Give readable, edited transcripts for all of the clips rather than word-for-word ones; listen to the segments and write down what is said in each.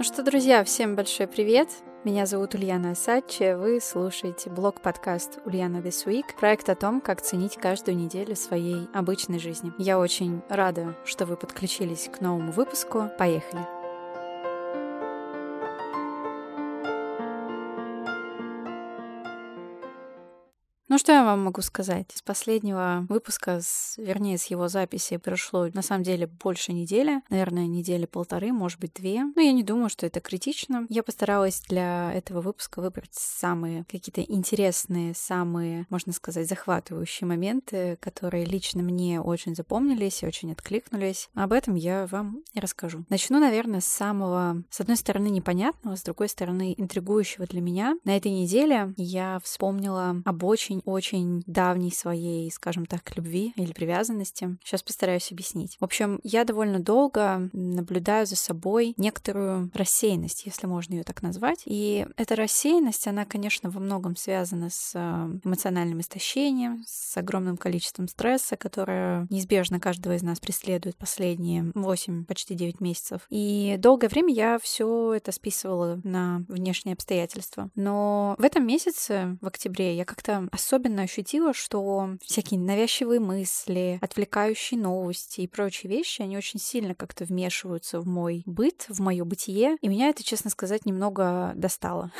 Ну что, друзья, всем большой привет! Меня зовут Ульяна Асадчая, вы слушаете блог-подкаст «Ульяна This Week», проект о том, как ценить каждую неделю своей обычной жизни. Я очень рада, что вы подключились к новому выпуску. Поехали! Ну, что я вам могу сказать? С последнего выпуска, с его записи прошло, на самом деле, больше недели. Наверное, недели полторы, может быть, две. Но я не думаю, что это критично. Я постаралась для этого выпуска выбрать самые какие-то интересные, самые, можно сказать, захватывающие моменты, которые лично мне очень запомнились и очень откликнулись. Об этом я вам и расскажу. Начну, наверное, с одной стороны, непонятного, с другой стороны, интригующего для меня. На этой неделе я вспомнила об очень давней своей, скажем так, любви или привязанности. Сейчас постараюсь объяснить. В общем, я довольно долго наблюдаю за собой некоторую рассеянность, если можно ее так назвать. И эта рассеянность, она, конечно, во многом связана с эмоциональным истощением, с огромным количеством стресса, которое неизбежно каждого из нас преследует последние 8, почти 9 месяцев. И долгое время я все это списывала на внешние обстоятельства. Но в этом месяце, в октябре, я как-то особенно ощутила, что всякие навязчивые мысли, отвлекающие новости и прочие вещи, они очень сильно как-то вмешиваются в мой быт, в мое бытие, и меня это, честно сказать, немного достало.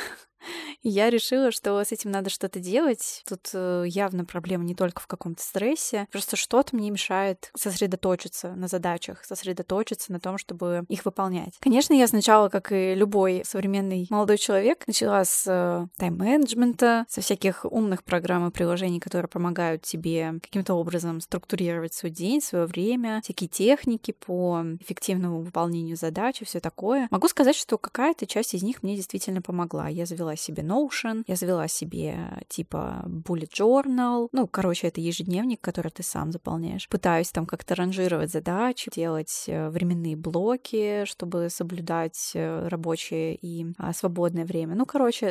Я решила, что с этим надо что-то делать. Тут явно проблема не только в каком-то стрессе. Просто что-то мне мешает сосредоточиться на задачах, сосредоточиться на том, чтобы их выполнять. Конечно, я сначала, как и любой современный молодой человек, начала с тайм-менеджмента, со всяких умных программ и приложений, которые помогают тебе каким-то образом структурировать свой день, свое время, всякие техники по эффективному выполнению задач и все такое. Могу сказать, что какая-то часть из них мне действительно помогла. Я завела себе Notion, я завела себе типа Bullet Journal, это ежедневник, который ты сам заполняешь. Пытаюсь там как-то ранжировать задачи, делать временные блоки, чтобы соблюдать рабочее и свободное время.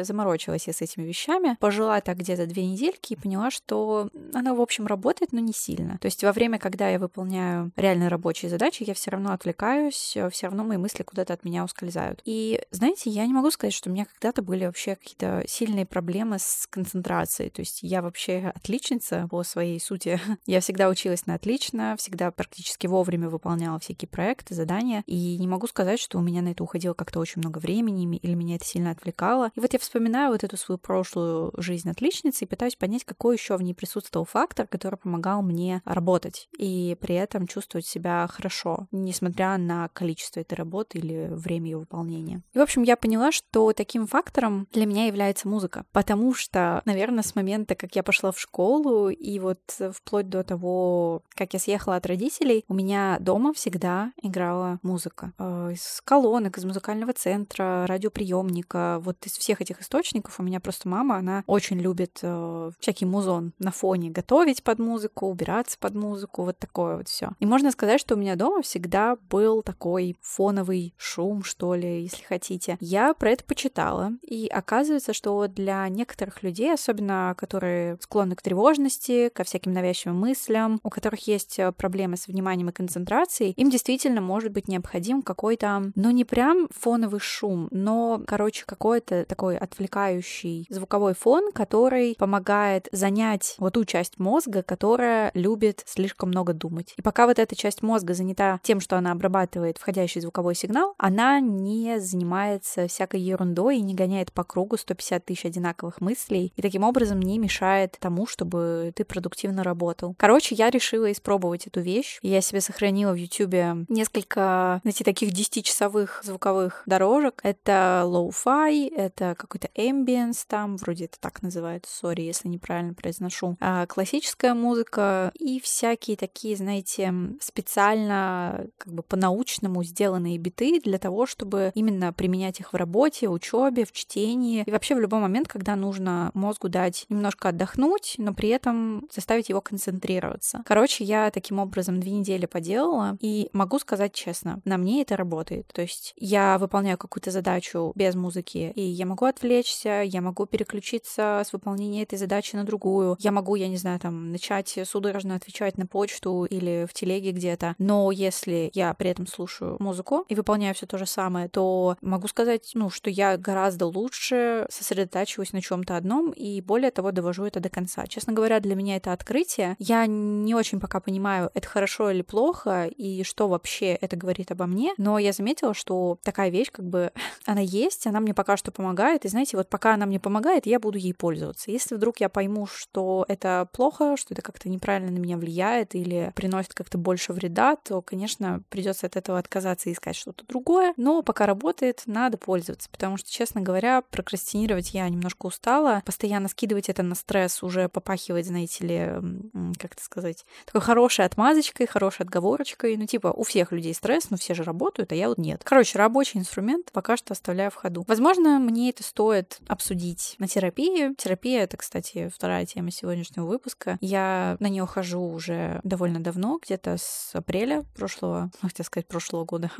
Заморочилась я с этими вещами, пожила так где-то 2 недельки и поняла, что она, в общем, работает, но не сильно. То есть во время, когда я выполняю реально рабочие задачи, я все равно отвлекаюсь, все равно мои мысли куда-то от меня ускользают. И, знаете, я не могу сказать, что у меня когда-то были вообще какие-то сильные проблемы с концентрацией. То есть я вообще отличница по своей сути. Я всегда училась на отлично, всегда практически вовремя выполняла всякие проекты, задания. И не могу сказать, что у меня на это уходило как-то очень много времени или меня это сильно отвлекало. И вот я вспоминаю эту свою прошлую жизнь отличницы и пытаюсь понять, какой еще в ней присутствовал фактор, который помогал мне работать и при этом чувствовать себя хорошо, несмотря на количество этой работы или время ее выполнения. И, в общем, я поняла, что таким фактором для меня является музыка, потому что, наверное, с момента, как я пошла в школу и вот вплоть до того, как я съехала от родителей, у меня дома всегда играла музыка. Из колонок, из музыкального центра, радиоприемника, вот из всех этих источников у меня просто мама, она очень любит всякий музон на фоне готовить под музыку, убираться под музыку, вот такое вот все. И можно сказать, что у меня дома всегда был такой фоновый шум, что ли, если хотите. Я про это почитала, и оказывается, что для некоторых людей, особенно которые склонны к тревожности, ко всяким навязчивым мыслям, у которых есть проблемы с вниманием и концентрацией, им действительно может быть необходим какой-то, не прям фоновый шум, но, какой-то такой отвлекающий звуковой фон, который помогает занять вот ту часть мозга, которая любит слишком много думать. И пока вот эта часть мозга занята тем, что она обрабатывает входящий звуковой сигнал, она не занимается всякой ерундой и не гоняет по кругу 150 тысяч одинаковых мыслей и таким образом не мешает тому, чтобы ты продуктивно работал. Я решила испробовать эту вещь. Я себе сохранила в YouTube несколько, таких 10-часовых звуковых дорожек. Это low-fi, это какой-то ambience там, вроде это так называется, сори, если неправильно произношу. Классическая музыка и всякие такие, специально по-научному сделанные биты для того, чтобы именно применять их в работе, учебе, в чтении, движении и вообще в любой момент, когда нужно мозгу дать немножко отдохнуть, но при этом заставить его концентрироваться. Короче, я таким образом 2 недели поделала, и могу сказать честно, на мне это работает. То есть я выполняю какую-то задачу без музыки, и я могу отвлечься, я могу переключиться с выполнения этой задачи на другую, я могу, я не знаю, там, начать судорожно отвечать на почту или в телеге где-то, но если я при этом слушаю музыку и выполняю все то же самое, то могу сказать, что я гораздо лучше сосредотачиваюсь на чем-то одном и, более того, довожу это до конца. Честно говоря, для меня это открытие. Я не очень пока понимаю, это хорошо или плохо, и что вообще это говорит обо мне, но я заметила, что такая вещь, как бы, она есть, она мне пока что помогает, и, знаете, вот пока она мне помогает, я буду ей пользоваться. Если вдруг я пойму, что это плохо, что это как-то неправильно на меня влияет или приносит как-то больше вреда, то, конечно, придется от этого отказаться и искать что-то другое, но пока работает, надо пользоваться, потому что, честно говоря, прокрастинировать я немножко устала, постоянно скидывать это на стресс уже попахивает, знаете ли, как это сказать, такой хорошей отмазочкой, хорошей отговорочкой, у всех людей стресс, но все же работают, а я вот нет. Короче, рабочий инструмент пока что оставляю в ходу. Возможно, мне это стоит обсудить на терапии. Терапия — это, кстати, вторая тема сегодняшнего выпуска. Я на нее хожу уже довольно давно, где-то с апреля прошлого года,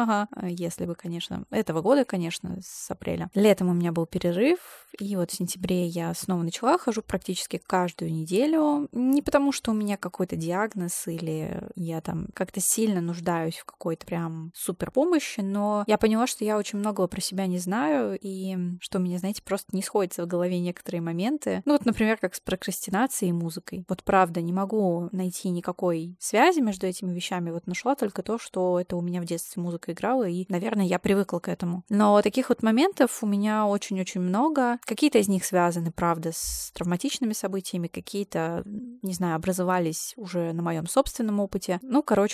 этого года, конечно, с апреля. Летом у меня был перерыв, и вот в сентябре я снова начала, хожу практически каждую неделю, не потому что у меня какой-то диагноз или я там как-то сильно нуждаюсь в какой-то прям супер помощи, но я поняла, что я очень многого про себя не знаю, и что у меня, знаете, просто не сходятся в голове некоторые моменты, например, как с прокрастинацией и музыкой. Вот правда, не могу найти никакой связи между этими вещами, нашла только то, что это у меня в детстве музыка играла, и, наверное, я привыкла к этому. Но таких вот моментов у меня очень-очень много. Какие-то из них связаны, правда, с травматичными событиями, какие-то, не знаю, образовались уже на моем собственном опыте.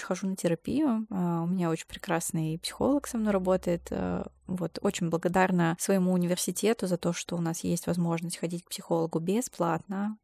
Хожу на терапию. У меня очень прекрасный психолог со мной работает. Очень благодарна своему университету за то, что у нас есть возможность ходить к психологу бесплатно.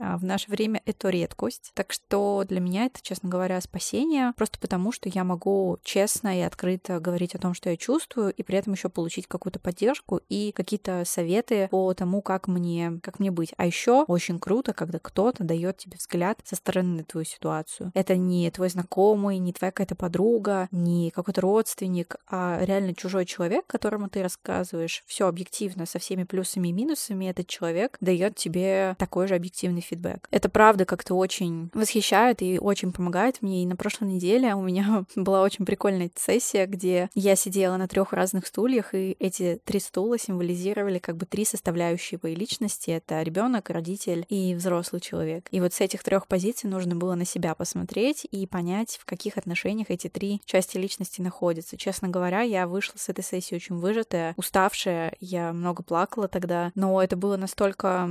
А в наше время это редкость. Так что для меня это, честно говоря, спасение. Просто потому, что я могу честно и открыто говорить о том, что я чувствую, и при этом еще получить какую-то поддержку и какие-то советы по тому, как мне быть. А еще очень круто, когда кто-то дает тебе взгляд со стороны на твою ситуацию. Это не твой знакомый, не твоя какая-то подруга, не какой-то родственник, а реально чужой человек, которому ты рассказываешь все объективно, со всеми плюсами и минусами, этот человек дает тебе такой же объективный фидбэк. Это правда как-то очень восхищает и очень помогает мне. И на прошлой неделе у меня была очень прикольная сессия, где я сидела на 3 разных стульях, и эти 3 стула символизировали 3 составляющие моей личности. Это ребенок, родитель и взрослый человек. И вот с этих 3 позиций нужно было на себя посмотреть и понять, в каких отношениях эти 3 части личности находятся. Честно говоря, я вышла с этой сессии очень выжатая, уставшая, я много плакала тогда, но это было настолько,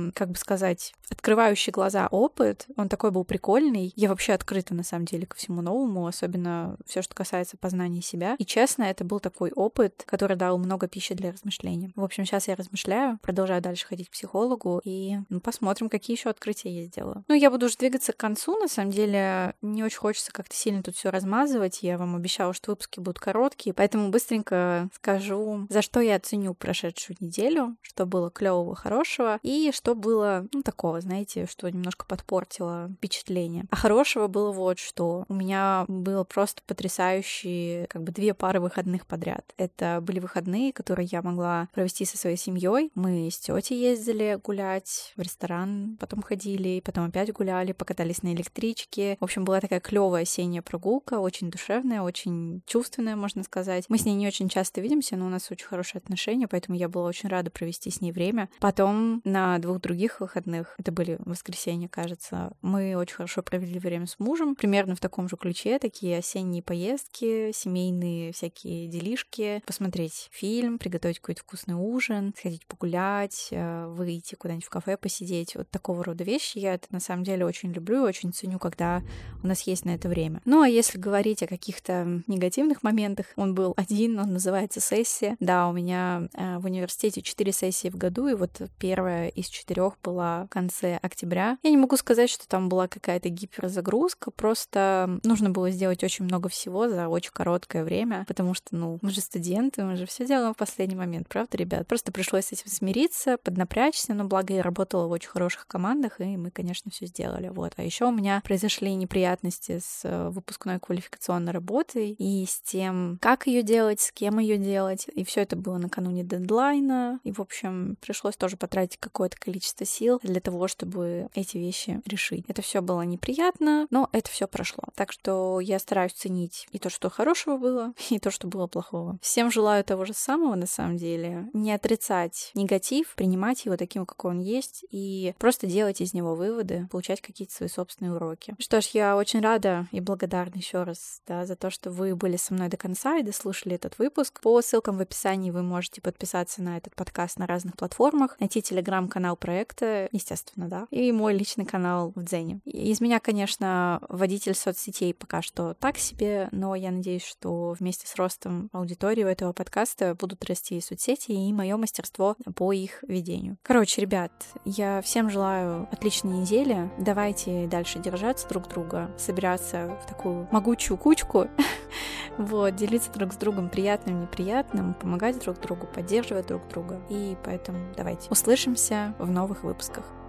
открывающий глаза опыт, он такой был прикольный, я вообще открыта, на самом деле, ко всему новому, особенно все, что касается познания себя, и честно, это был такой опыт, который дал много пищи для размышлений. В общем, сейчас я размышляю, продолжаю дальше ходить к психологу, и посмотрим, какие еще открытия я сделаю. Я буду уже двигаться к концу, на самом деле, не очень хочется как-то сильно тут все размазывать, я вам обещала, что выпуски будут короткие, поэтому быстренько скажу, за что я оценю прошедшую неделю, что было клёвого, хорошего, и что было, такого, знаете, что немножко подпортило впечатление. А хорошего было вот что. У меня было просто потрясающие 2 пары выходных подряд. Это были выходные, которые я могла провести со своей семьей. Мы с тетей ездили гулять в ресторан, потом ходили, потом опять гуляли, покатались на электричке. В общем, была такая клёвая осенняя прогулка, очень душевная, очень чувственная, можно сказать. Мы с ней не очень часто видимся, но у нас очень хорошие отношения, поэтому я была очень рада провести с ней время. Потом на 2 других выходных, это были воскресенья, кажется, мы очень хорошо провели время с мужем, примерно в таком же ключе, такие осенние поездки, семейные всякие делишки, посмотреть фильм, приготовить какой-то вкусный ужин, сходить погулять, выйти куда-нибудь в кафе посидеть, вот такого рода вещи. Я это на самом деле очень люблю и очень ценю, когда у нас есть на это время. А если говорить о каких-то негативных моментах, он был один, он называется сессия. Да, у меня в университете 4 сессии в году, и вот первая из 4 была в конце октября. Я не могу сказать, что там была какая-то гиперзагрузка, просто нужно было сделать очень много всего за очень короткое время, потому что, мы же студенты, мы же все делаем в последний момент, правда, ребят? Просто пришлось с этим смириться, поднапрячься, но благо я работала в очень хороших командах, и мы, конечно, все сделали. Вот. А еще у меня произошли неприятности с выпускной квалификационной работой и с тем, как ее делать, с кем ее делать. И все это было накануне дедлайна. И, в общем, пришлось тоже потратить какое-то количество сил для того, чтобы эти вещи решить. Это все было неприятно, но это все прошло. Так что я стараюсь ценить и то, что хорошего было, и то, что было плохого. Всем желаю того же самого, на самом деле. Не отрицать негатив, принимать его таким, какой он есть, и просто делать из него выводы, получать какие-то свои собственные уроки. Что ж, я очень рада и благодарна еще раз, да, за то, что вы были со мной до конца и дослушали этот выпуск. По ссылкам в описании вы можете подписаться на этот подкаст на разных платформах, найти телеграм-канал проекта, естественно, да, и мой личный канал в Дзене. Из меня, конечно, водитель соцсетей пока что так себе, но я надеюсь, что вместе с ростом аудитории у этого подкаста будут расти и соцсети, и мое мастерство по их ведению. Короче, ребят, я всем желаю отличной недели. Давайте дальше держаться друг друга, собираться в такую могучую кучку, вот, делиться друг с другом приятным, неприятным, помогать друг другу, поддерживать друг друга. И поэтому давайте услышимся в новых выпусках.